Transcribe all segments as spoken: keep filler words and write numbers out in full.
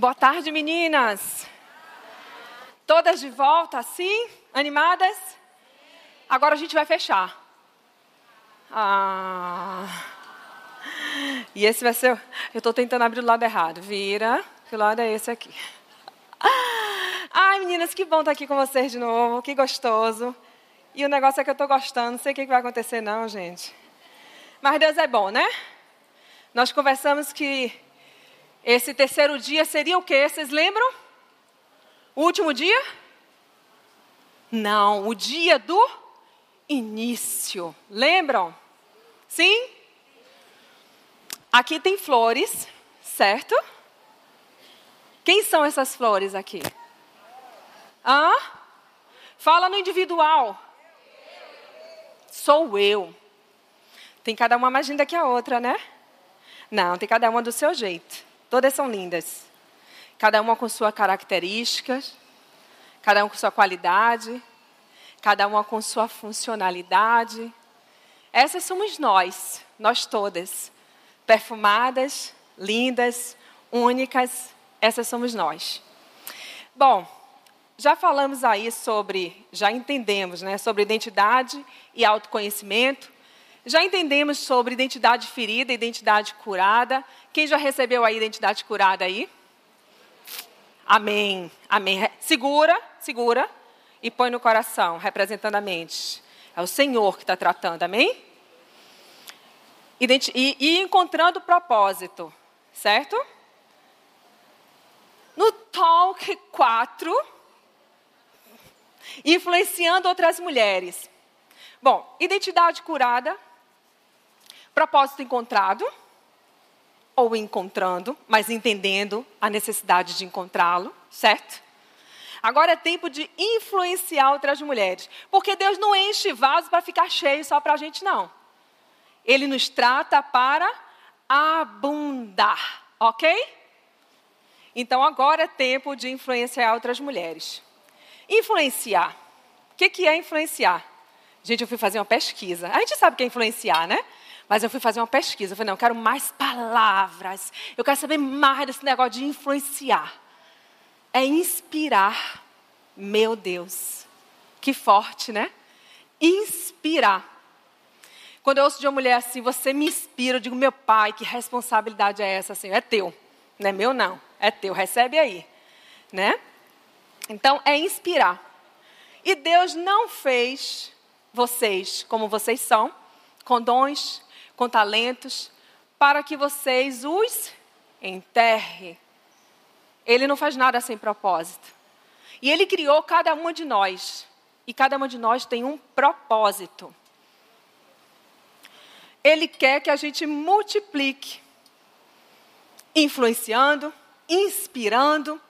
Boa tarde, meninas. Todas de volta, assim? Animadas? Agora a gente vai fechar. Ah. E esse vai ser... Eu estou tentando abrir do lado errado. Vira. Que lado é esse aqui? Ai, meninas, que bom estar aqui com vocês de novo. Que gostoso. E o negócio é que eu estou gostando. Não sei o que vai acontecer, não, gente. Mas Deus é bom, né? Nós conversamos que esse terceiro dia seria o quê? Vocês lembram? O último dia? Não, o dia do início. Lembram? Sim? Aqui tem flores, certo? Quem são essas flores aqui? Hã? Fala no individual. Sou eu. Tem cada uma mais linda que a outra, né? Não, tem cada uma do seu jeito. Todas são lindas. Cada uma com suas características, cada uma com sua qualidade, cada uma com sua funcionalidade. Essas somos nós, nós todas. Perfumadas, lindas, únicas, essas somos nós. Bom, já falamos aí sobre, já entendemos, né, sobre identidade e autoconhecimento. Já entendemos sobre identidade ferida, identidade curada. Quem já recebeu a identidade curada aí? Amém, amém. Segura, segura e põe no coração, representando a mente. É o Senhor que está tratando, amém? Identi- e, e encontrando o propósito, certo? No Talk quatro, influenciando outras mulheres. Bom, identidade curada... Propósito encontrado, ou encontrando, mas entendendo a necessidade de encontrá-lo, certo? Agora é tempo de influenciar outras mulheres. Porque Deus não enche vaso para ficar cheio só para a gente, não. Ele nos trata para abundar, ok? Então, agora é tempo de influenciar outras mulheres. Influenciar. O que, que é influenciar? Gente, eu fui fazer uma pesquisa. A gente sabe o que é influenciar, né? Mas eu fui fazer uma pesquisa. Eu falei, não, eu quero mais palavras. Eu quero saber mais desse negócio de influenciar. É inspirar. Meu Deus. Que forte, né? Inspirar. Quando eu ouço de uma mulher assim, você me inspira. Eu digo, meu pai, que responsabilidade é essa, Senhor? É teu. Não é meu, não. É teu. Recebe aí. Né? Então, é inspirar. E Deus não fez vocês como vocês são, com dons, com talentos, para que vocês os enterrem. Ele não faz nada sem propósito. E Ele criou cada uma de nós. E cada uma de nós tem um propósito. Ele quer que a gente multiplique, influenciando, inspirando.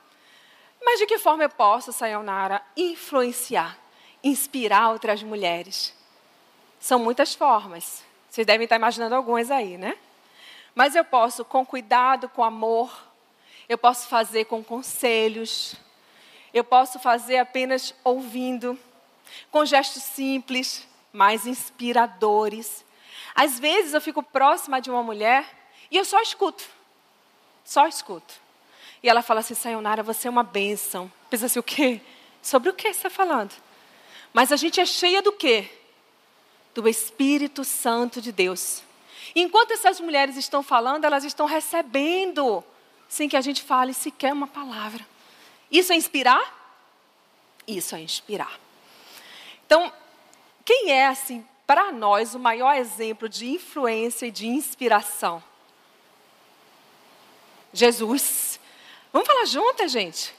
Mas de que forma eu posso, Sayonara, influenciar, inspirar outras mulheres? São muitas formas. Vocês devem estar imaginando algumas aí, né? Mas eu posso, com cuidado, com amor. Eu posso fazer com conselhos. Eu posso fazer apenas ouvindo. Com gestos simples, mas inspiradores. Às vezes eu fico próxima de uma mulher e eu só escuto. Só escuto. E ela fala assim, Sayonara, você é uma bênção. Pensa assim, o quê? Sobre o que você está falando? Mas a gente é cheia do quê? Do Espírito Santo de Deus. Enquanto essas mulheres estão falando, elas estão recebendo, sem que a gente fale sequer uma palavra. Isso é inspirar? Isso é inspirar. Então, quem é, assim, para nós, o maior exemplo de influência e de inspiração? Jesus. Vamos falar juntas, gente?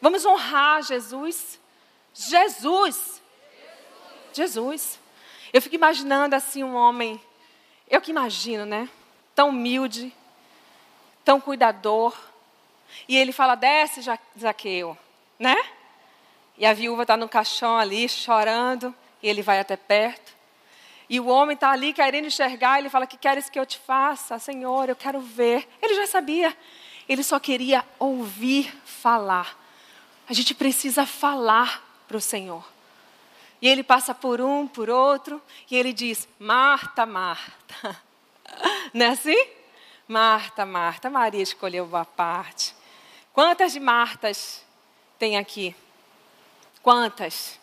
Vamos honrar Jesus? Jesus. Jesus. Jesus. Eu fico imaginando assim um homem, eu que imagino, né? Tão humilde, tão cuidador. E ele fala, desce, Zaqueu, né? E a viúva está no caixão ali, chorando, e ele vai até perto. E o homem está ali querendo enxergar, ele fala, que queres que eu te faça? Senhor, eu quero ver. Ele já sabia, ele só queria ouvir falar. A gente precisa falar para o Senhor. E ele passa por um, por outro, e ele diz, Marta, Marta. Não é assim? Marta, Marta, Maria escolheu boa parte. Quantas de Martas tem aqui? Quantas?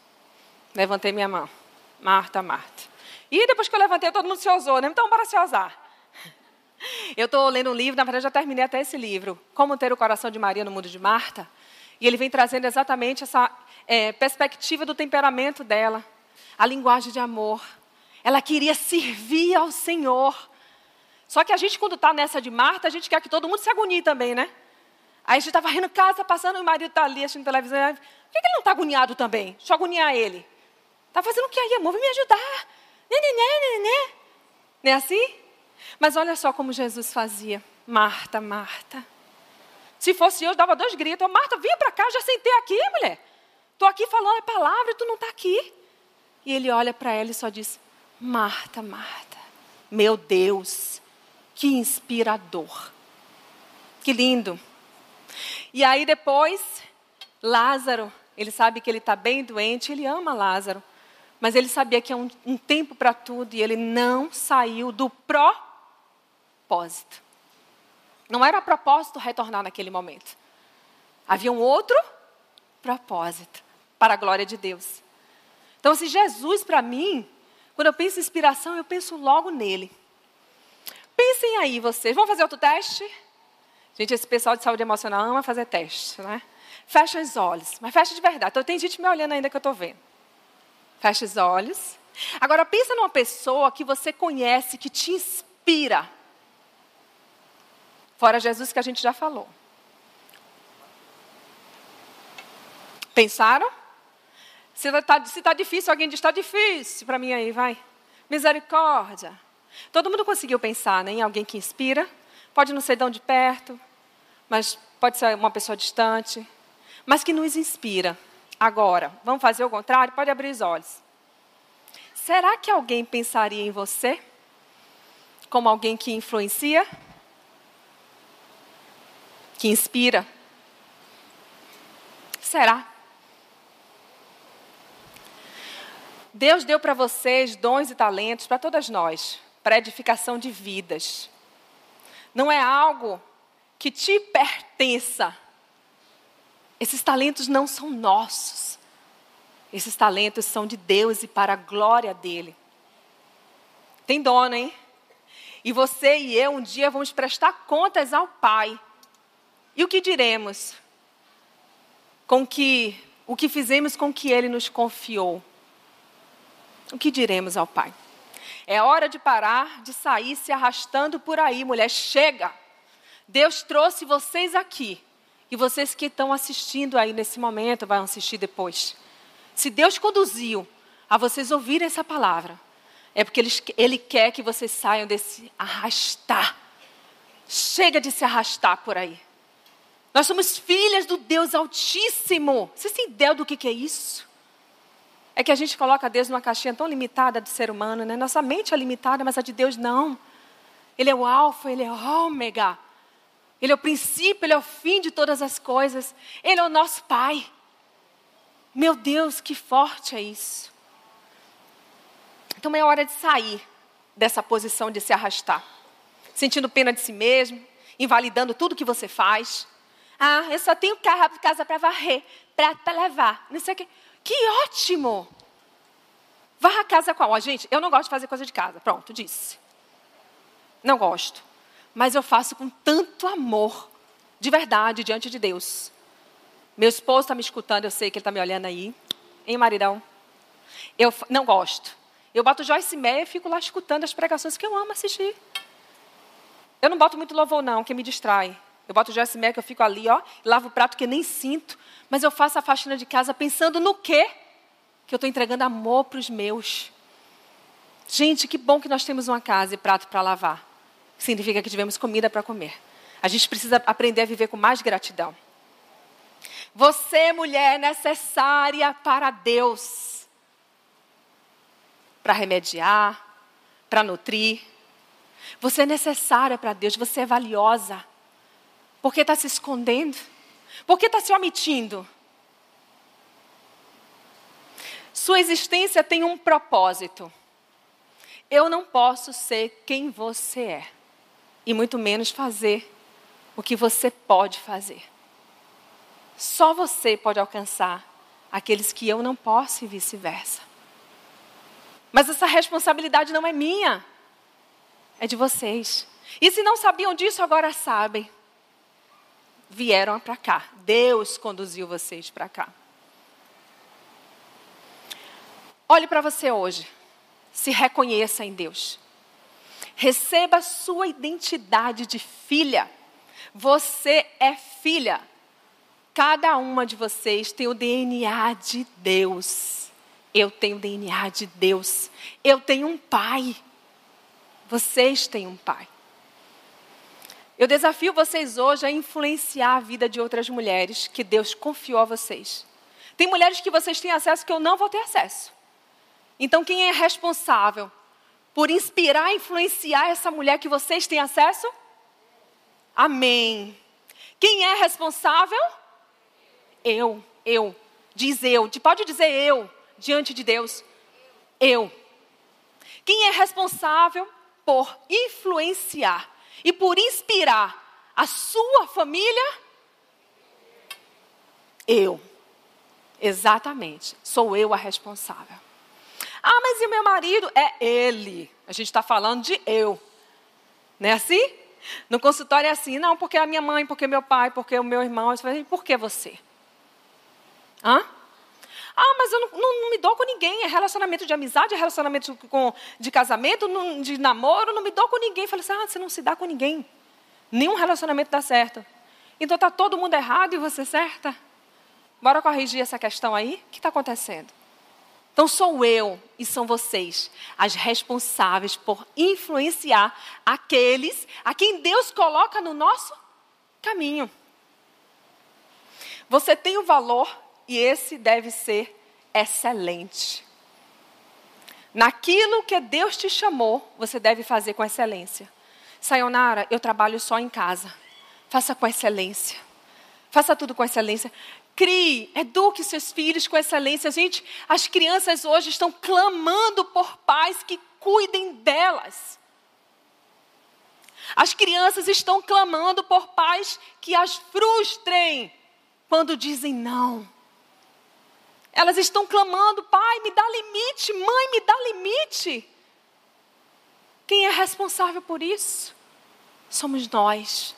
Levantei minha mão. Marta, Marta. E depois que eu levantei, todo mundo se ousou, né? Então, bora se ousar. Eu estou lendo um livro, na verdade, já terminei até esse livro, Como Ter o Coração de Maria no Mundo de Marta. E ele vem trazendo exatamente essa é, perspectiva do temperamento dela. A linguagem de amor. Ela queria servir ao Senhor. Só que a gente, quando está nessa de Marta, a gente quer que todo mundo se agonie também, né? Aí a gente está varrendo casa, passando, o marido está ali assistindo televisão. Por que ele não está agoniado também? Deixa eu agoniar ele. Está fazendo o que aí, amor? Vem me ajudar. Né, né, né, né, né. Não é assim? Mas olha só como Jesus fazia. Marta, Marta. Se fosse eu, eu dava dois gritos. Marta, vem para cá, eu já sentei aqui, mulher. Estou aqui falando a palavra e tu não está aqui. E ele olha para ela e só diz, Marta, Marta. Meu Deus, que inspirador. Que lindo. E aí depois, Lázaro, ele sabe que ele está bem doente, ele ama Lázaro. Mas ele sabia que é um, um tempo para tudo e ele não saiu do propósito. Não era propósito retornar naquele momento. Havia um outro propósito para a glória de Deus. Então, se Jesus, para mim, quando eu penso em inspiração, eu penso logo nele. Pensem aí vocês. Vamos fazer outro teste? Gente, esse pessoal de saúde emocional ama fazer teste, né? Fecha os olhos, mas fecha de verdade. Então, tem gente me olhando ainda que eu estou vendo. Fecha os olhos. Agora, pensa numa pessoa que você conhece, que te inspira. Fora Jesus, que a gente já falou. Pensaram? Se está tá difícil, alguém diz, está difícil para mim aí, vai. Misericórdia. Todo mundo conseguiu pensar, né, em alguém que inspira. Pode não ser tão de perto, mas pode ser uma pessoa distante, mas que nos inspira. Agora, vamos fazer o contrário? Pode abrir os olhos. Será que alguém pensaria em você como alguém que influencia? Que inspira? Será? Deus deu para vocês dons e talentos, para todas nós, para edificação de vidas. Não é algo que te pertença. Esses talentos não são nossos. Esses talentos são de Deus e para a glória dele. Tem dono, hein? E você e eu um dia vamos prestar contas ao Pai. E o que diremos? Com que, o que fizemos com que ele nos confiou? O que diremos ao Pai? É hora de parar, de sair se arrastando por aí, mulher. Chega! Deus trouxe vocês aqui. E vocês que estão assistindo aí nesse momento, vão assistir depois. Se Deus conduziu a vocês ouvirem essa palavra, é porque Ele, Ele quer que vocês saiam desse arrastar. Chega de se arrastar por aí. Nós somos filhas do Deus Altíssimo. Vocês têm ideia do que, que é isso? É que a gente coloca Deus numa caixinha tão limitada do ser humano, né? Nossa mente é limitada, mas a de Deus não. Ele é o alfa, ele é o ômega. Ele é o princípio, ele é o fim de todas as coisas. Ele é o nosso Pai. Meu Deus, que forte é isso. Então é hora de sair dessa posição de se arrastar. Sentindo pena de si mesmo, invalidando tudo que você faz. Ah, eu só tenho casa para varrer, prato para lavar, não sei o quê. Que ótimo! Varra a casa qual? Ó, gente, eu não gosto de fazer coisa de casa. Pronto, disse. Não gosto. Mas eu faço com tanto amor, de verdade, diante de Deus. Meu esposo está me escutando, eu sei que ele está me olhando aí. Hein, maridão? Eu não gosto. Eu boto Joyce Meyer e fico lá escutando as pregações que eu amo assistir. Eu não boto muito louvor, não, que me distrai. Eu boto o Joyce Meyer, que eu fico ali, ó, lavo o prato que eu nem sinto, mas eu faço a faxina de casa pensando no quê? Que eu estou entregando amor para os meus. Gente, que bom que nós temos uma casa e prato para lavar. Significa que tivemos comida para comer. A gente precisa aprender a viver com mais gratidão. Você, mulher, é necessária para Deus. Para remediar, para nutrir. Você é necessária para Deus, você é valiosa. Por que está se escondendo? Por que está se omitindo? Sua existência tem um propósito. Eu não posso ser quem você é. E muito menos fazer o que você pode fazer. Só você pode alcançar aqueles que eu não posso e vice-versa. Mas essa responsabilidade não é minha, é de vocês. E se não sabiam disso, agora sabem. Vieram para cá. Deus conduziu vocês para cá. Olhe para você hoje. Se reconheça em Deus. Receba a sua identidade de filha. Você é filha. Cada uma de vocês tem o D N A de Deus. Eu tenho o D N A de Deus. Eu tenho um pai. Vocês têm um pai. Eu desafio vocês hoje a influenciar a vida de outras mulheres que Deus confiou a vocês. Tem mulheres que vocês têm acesso que eu não vou ter acesso. Então, quem é responsável por inspirar e influenciar essa mulher que vocês têm acesso? Amém. Quem é responsável? Eu, eu. Diz eu. Pode dizer eu, diante de Deus. Eu. Quem é responsável por influenciar e por inspirar a sua família? Eu. Exatamente. Sou eu a responsável. Ah, mas e o meu marido? É ele. A gente está falando de eu. Não é assim? No consultório é assim. Não, porque a minha mãe, porque meu pai, porque o meu irmão. Eu falei, por que você? Hã? Ah, mas eu não, não, não me dou com ninguém. É relacionamento de amizade, é relacionamento com, de casamento, não, de namoro. Não me dou com ninguém. Eu falei assim, ah, você não se dá com ninguém. Nenhum relacionamento dá certo. Então está todo mundo errado e você certa? Bora corrigir essa questão aí? O que está acontecendo? Então sou eu e são vocês as responsáveis por influenciar aqueles a quem Deus coloca no nosso caminho. Você tem o valor e esse deve ser excelente. Naquilo que Deus te chamou, você deve fazer com excelência. Sayonara, eu trabalho só em casa. Faça com excelência. Faça tudo com excelência. Crie, eduque seus filhos com excelência. Gente, as crianças hoje estão clamando por pais que cuidem delas. As crianças estão clamando por pais que as frustrem quando dizem não. Elas estão clamando, pai, me dá limite, mãe, me dá limite. Quem é responsável por isso? Somos nós.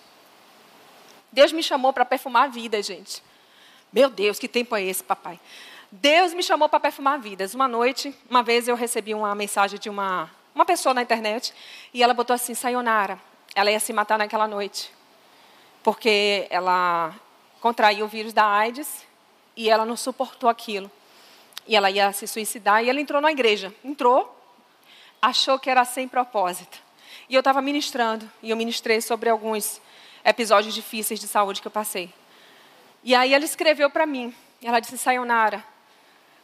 Deus me chamou para perfumar a vida, gente. Meu Deus, que tempo é esse, papai? Deus me chamou para perfumar vidas. Uma noite, uma vez eu recebi uma mensagem de uma, uma pessoa na internet e ela botou assim, Sayonara. Ela ia se matar naquela noite, porque ela contraiu o vírus da AIDS e ela não suportou aquilo. E ela ia se suicidar e ela entrou na igreja. Entrou, achou que era sem propósito. E eu estava ministrando, e eu ministrei sobre alguns episódios difíceis de saúde que eu passei. E aí ela escreveu para mim. Ela disse, Sayonara,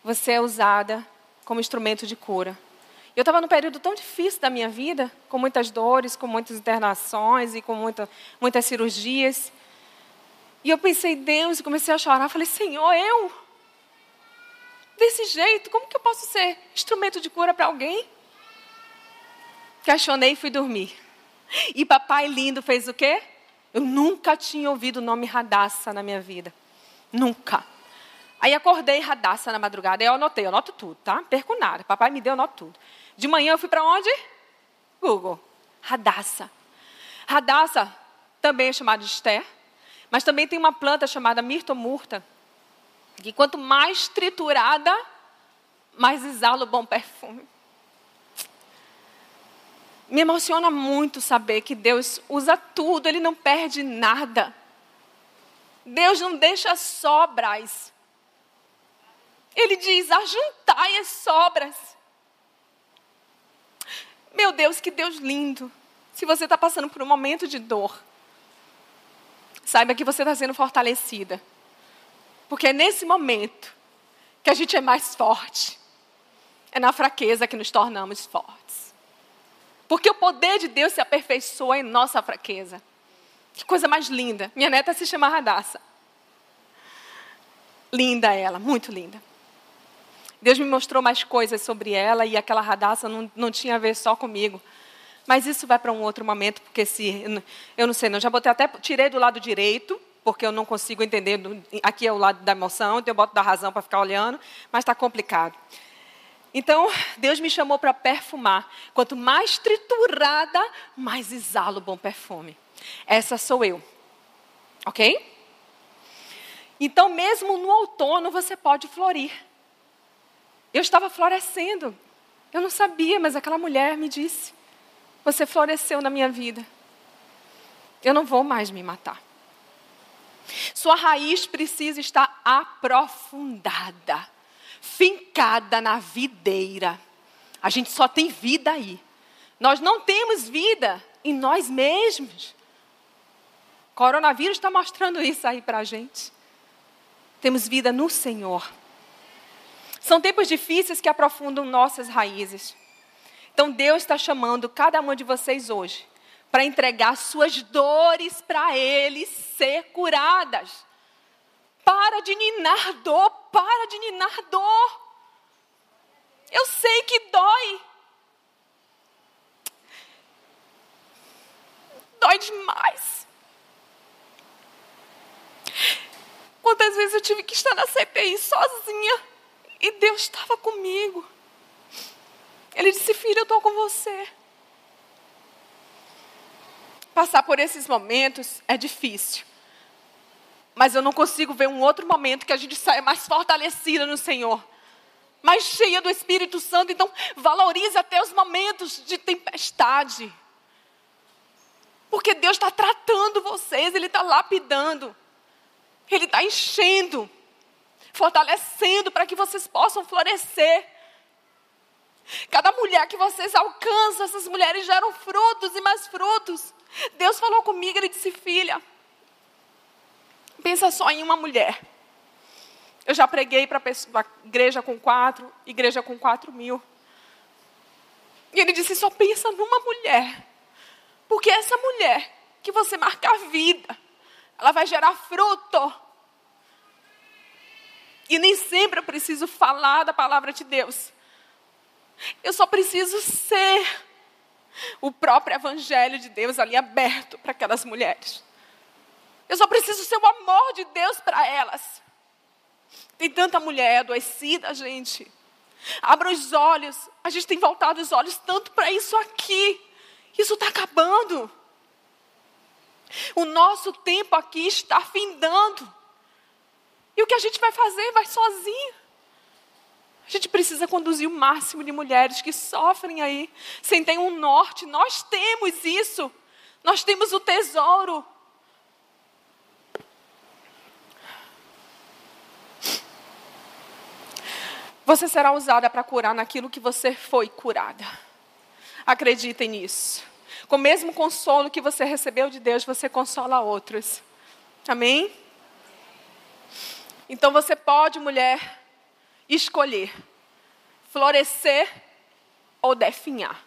você é usada como instrumento de cura. Eu estava num período tão difícil da minha vida, com muitas dores, com muitas internações e com muita, muitas cirurgias. E eu pensei, Deus, e comecei a chorar. Falei, Senhor, eu? Desse jeito, como que eu posso ser instrumento de cura para alguém? Questionei e fui dormir. E papai lindo fez o quê? Eu nunca tinha ouvido o nome Hadassah na minha vida. Nunca. Aí acordei Hadassah na madrugada. Eu anotei, eu anoto tudo, tá? Perco nada. Papai me deu, eu anoto tudo. De manhã eu fui para onde? Google. Hadassah. Hadassah também é chamada de Ester. Mas também tem uma planta chamada mirtomurta. Que quanto mais triturada, mais exala o bom perfume. Me emociona muito saber que Deus usa tudo, Ele não perde nada. Deus não deixa sobras. Ele diz, ajuntai as sobras. Meu Deus, que Deus lindo. Se você está passando por um momento de dor, saiba que você está sendo fortalecida. Porque é nesse momento que a gente é mais forte. É na fraqueza que nos tornamos fortes. Porque o poder de Deus se aperfeiçoa em nossa fraqueza. Que coisa mais linda. Minha neta se chama Hadassah. Linda ela, muito linda. Deus me mostrou mais coisas sobre ela e aquela Hadassah não, não tinha a ver só comigo. Mas isso vai para um outro momento, porque se eu não sei, não, já botei até, tirei do lado direito porque eu não consigo entender, aqui é o lado da emoção, então eu boto da razão para ficar olhando, mas está complicado. Então, Deus me chamou para perfumar. Quanto mais triturada, mais exalo bom perfume. Essa sou eu. Ok? Então, mesmo no outono, você pode florir. Eu estava florescendo. Eu não sabia, mas aquela mulher me disse: você floresceu na minha vida. Eu não vou mais me matar. Sua raiz precisa estar aprofundada, fincada na videira. A gente só tem vida aí. Nós não temos vida em nós mesmos. O coronavírus está mostrando isso aí para a gente. Temos vida no Senhor. São tempos difíceis que aprofundam nossas raízes. Então Deus está chamando cada um de vocês hoje para entregar suas dores para Ele ser curadas. Para de ninar dor, para de ninar dor. Eu sei que dói. Dói demais. Quantas vezes eu tive que estar na C P I sozinha e Deus estava comigo. Ele disse: filho, eu estou com você. Passar por esses momentos é difícil. Mas eu não consigo ver um outro momento que a gente saia mais fortalecida no Senhor. Mais cheia do Espírito Santo. Então, valorize até os momentos de tempestade. Porque Deus está tratando vocês. Ele está lapidando. Ele está enchendo. Fortalecendo para que vocês possam florescer. Cada mulher que vocês alcançam, essas mulheres geram frutos e mais frutos. Deus falou comigo, Ele disse: filha, pensa só em uma mulher. Eu já preguei para a igreja com quatro, igreja com quatro mil. E Ele disse: só pensa numa mulher. Porque essa mulher que você marcar vida, ela vai gerar fruto. E nem sempre eu preciso falar da palavra de Deus. Eu só preciso ser o próprio evangelho de Deus ali aberto para aquelas mulheres. Eu só preciso ser o amor de Deus para elas. Tem tanta mulher adoecida, gente. Abra os olhos. A gente tem voltado os olhos tanto para isso aqui. Isso está acabando. O nosso tempo aqui está findando. E o que a gente vai fazer? Vai sozinha. A gente precisa conduzir o máximo de mulheres que sofrem aí, sem ter um norte. Nós temos isso. Nós temos o tesouro. Você será usada para curar naquilo que você foi curada. Acreditem nisso. Com o mesmo consolo que você recebeu de Deus, você consola outros. Amém? Então você pode, mulher, escolher florescer ou definhar.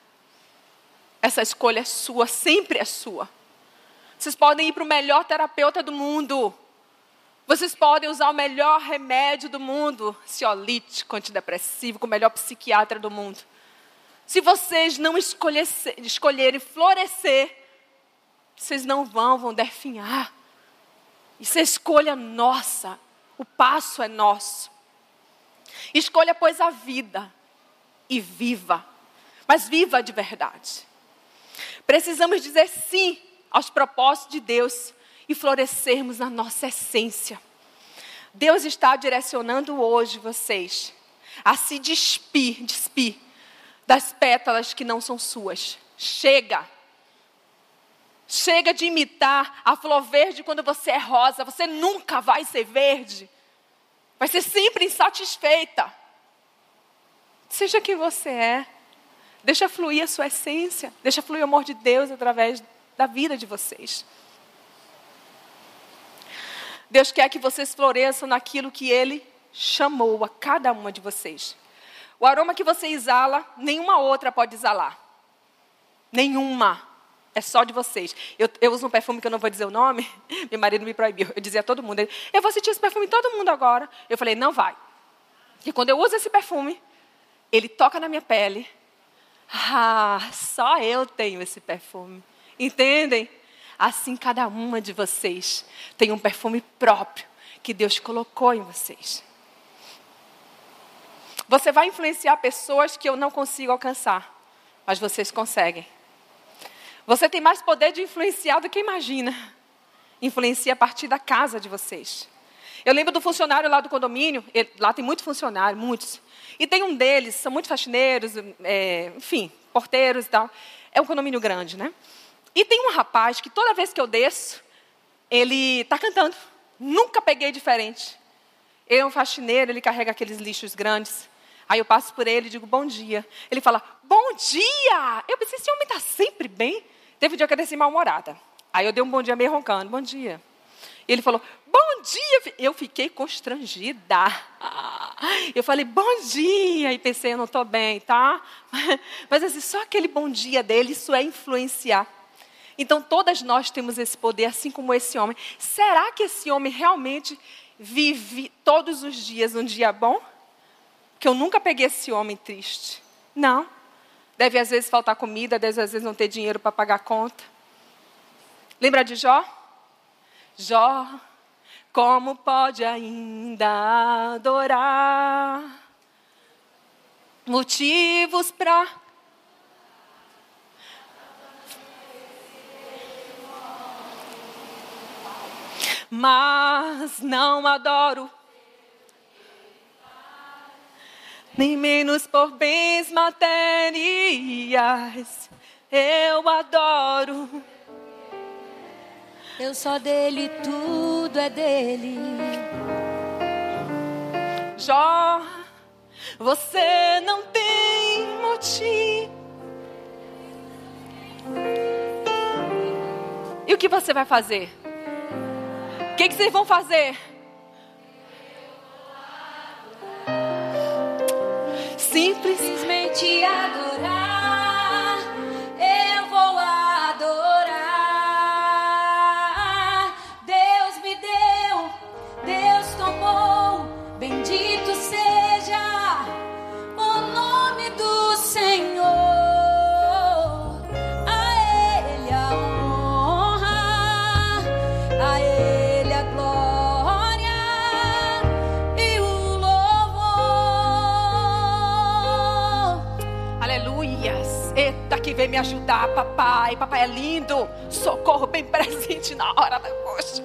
Essa escolha é sua, sempre é sua. Vocês podem ir para o melhor terapeuta do mundo. Vocês podem usar o melhor remédio do mundo, ansiolítico, antidepressivo, com o melhor psiquiatra do mundo. Se vocês não escolher, escolherem florescer, vocês não vão, vão definhar. Isso é escolha nossa, o passo é nosso. Escolha, pois, a vida e viva, mas viva de verdade. Precisamos dizer sim aos propósitos de Deus e florescermos na nossa essência. Deus está direcionando hoje vocês a se despir, despir das pétalas que não são suas. Chega. Chega de imitar a flor verde quando você é rosa. Você nunca vai ser verde. Vai ser sempre insatisfeita. Seja quem você é. Deixa fluir a sua essência. Deixa fluir o amor de Deus através da vida de vocês. Deus quer que vocês floresçam naquilo que Ele chamou a cada uma de vocês. O aroma que você exala, nenhuma outra pode exalar. Nenhuma. É só de vocês. Eu, eu uso um perfume que eu não vou dizer o nome. Meu marido me proibiu. Eu dizia a todo mundo: eu vou sentir esse perfume em todo mundo agora. Eu falei: não vai. E quando eu uso esse perfume, ele toca na minha pele. Ah, só eu tenho esse perfume. Entendem? assim cada uma de vocês tem um perfume próprio que Deus colocou em vocês. Você vai influenciar pessoas que eu não consigo alcançar, mas vocês conseguem. Você tem mais poder de influenciar do que imagina. Influencia a partir da casa de vocês. Eu lembro do funcionário lá do condomínio, ele, lá tem muito funcionário, muitos. E tem um deles, são muitos faxineiros, é, enfim, porteiros e tal. É um condomínio grande, né? E tem um rapaz que toda vez que eu desço, ele está cantando. Nunca peguei diferente. Ele é um faxineiro, ele carrega aqueles lixos grandes. Aí eu passo por ele e digo, bom dia. Ele fala, bom dia! Eu pensei, esse homem está sempre bem. Teve um dia que eu desci mal-humorada. Aí eu dei um bom dia meio roncando, bom dia. E ele falou, bom dia! Eu fiquei constrangida. Eu falei, bom dia! E pensei, eu não estou bem, tá? Mas assim, só aquele bom dia dele, isso é influenciar. Então, todas nós temos esse poder, assim como esse homem. Será que esse homem realmente vive todos os dias um dia bom? Que eu nunca peguei esse homem triste. Não. Deve às vezes faltar comida, deve às vezes não ter dinheiro para pagar a conta. Lembra de Jó? Jó, como pode ainda adorar? Motivos para... Mas não adoro nem menos por bens materiais. Eu adoro. Eu sou dele, tudo é dele. Jó, você não tem motivo. E o que você vai fazer? O que, que vocês vão fazer? Simplesmente adorar, eu vou adorar. Deus me deu, Deus tomou, bendito seja o nome do Senhor. A Ele a honra, a Ele a glória. Eita, que vem me ajudar, papai. Papai é lindo. Socorro bem presente na hora da angústia.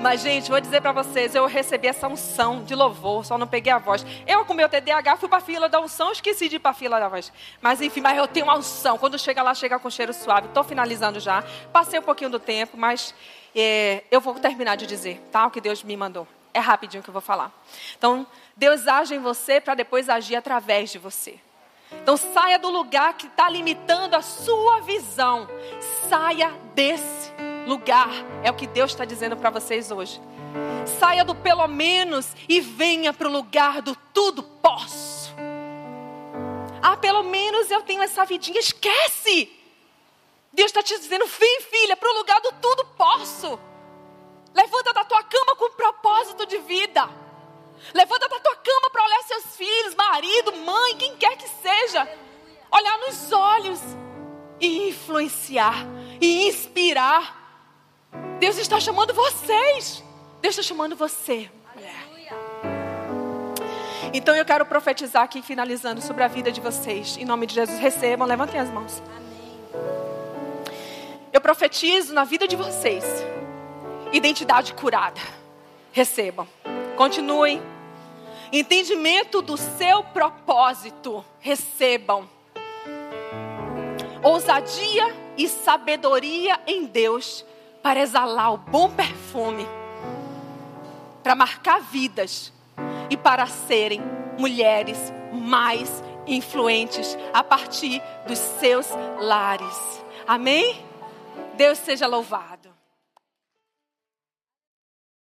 Mas, gente, vou dizer pra vocês, eu recebi essa unção de louvor, só não peguei a voz. Eu, com meu T D A H, fui pra fila da unção, esqueci de ir pra fila da voz. Mas, enfim, mas eu tenho uma unção. Quando chega lá, chega com cheiro suave. Tô finalizando já. Passei um pouquinho do tempo, mas é, eu vou terminar de dizer, tá? O que Deus me mandou. É rapidinho que eu vou falar. Então, Deus age em você pra depois agir através de você. Então saia do lugar que está limitando a sua visão. Saia desse lugar. É o que Deus está dizendo para vocês hoje. Saia do pelo menos e venha para o lugar do tudo posso. Ah, pelo menos eu tenho essa vidinha. Esquece! Deus está te dizendo, vem filha, para o lugar do tudo posso. Levanta da tua cama com propósito de vida. Levanta da tua cama para olhar seus filhos, marido, mãe, quem quer que seja. Olhar nos olhos e influenciar e inspirar. Deus está chamando vocês. Deus está chamando você, mulher. Então eu quero profetizar aqui, finalizando, sobre a vida de vocês. Em nome de Jesus, recebam, levantem as mãos. Eu profetizo na vida de vocês. Identidade curada. Recebam. Continuem. Entendimento do seu propósito. Recebam. Ousadia e sabedoria em Deus para exalar o bom perfume. Para marcar vidas. E para serem mulheres mais influentes a partir dos seus lares. Amém? Deus seja louvado.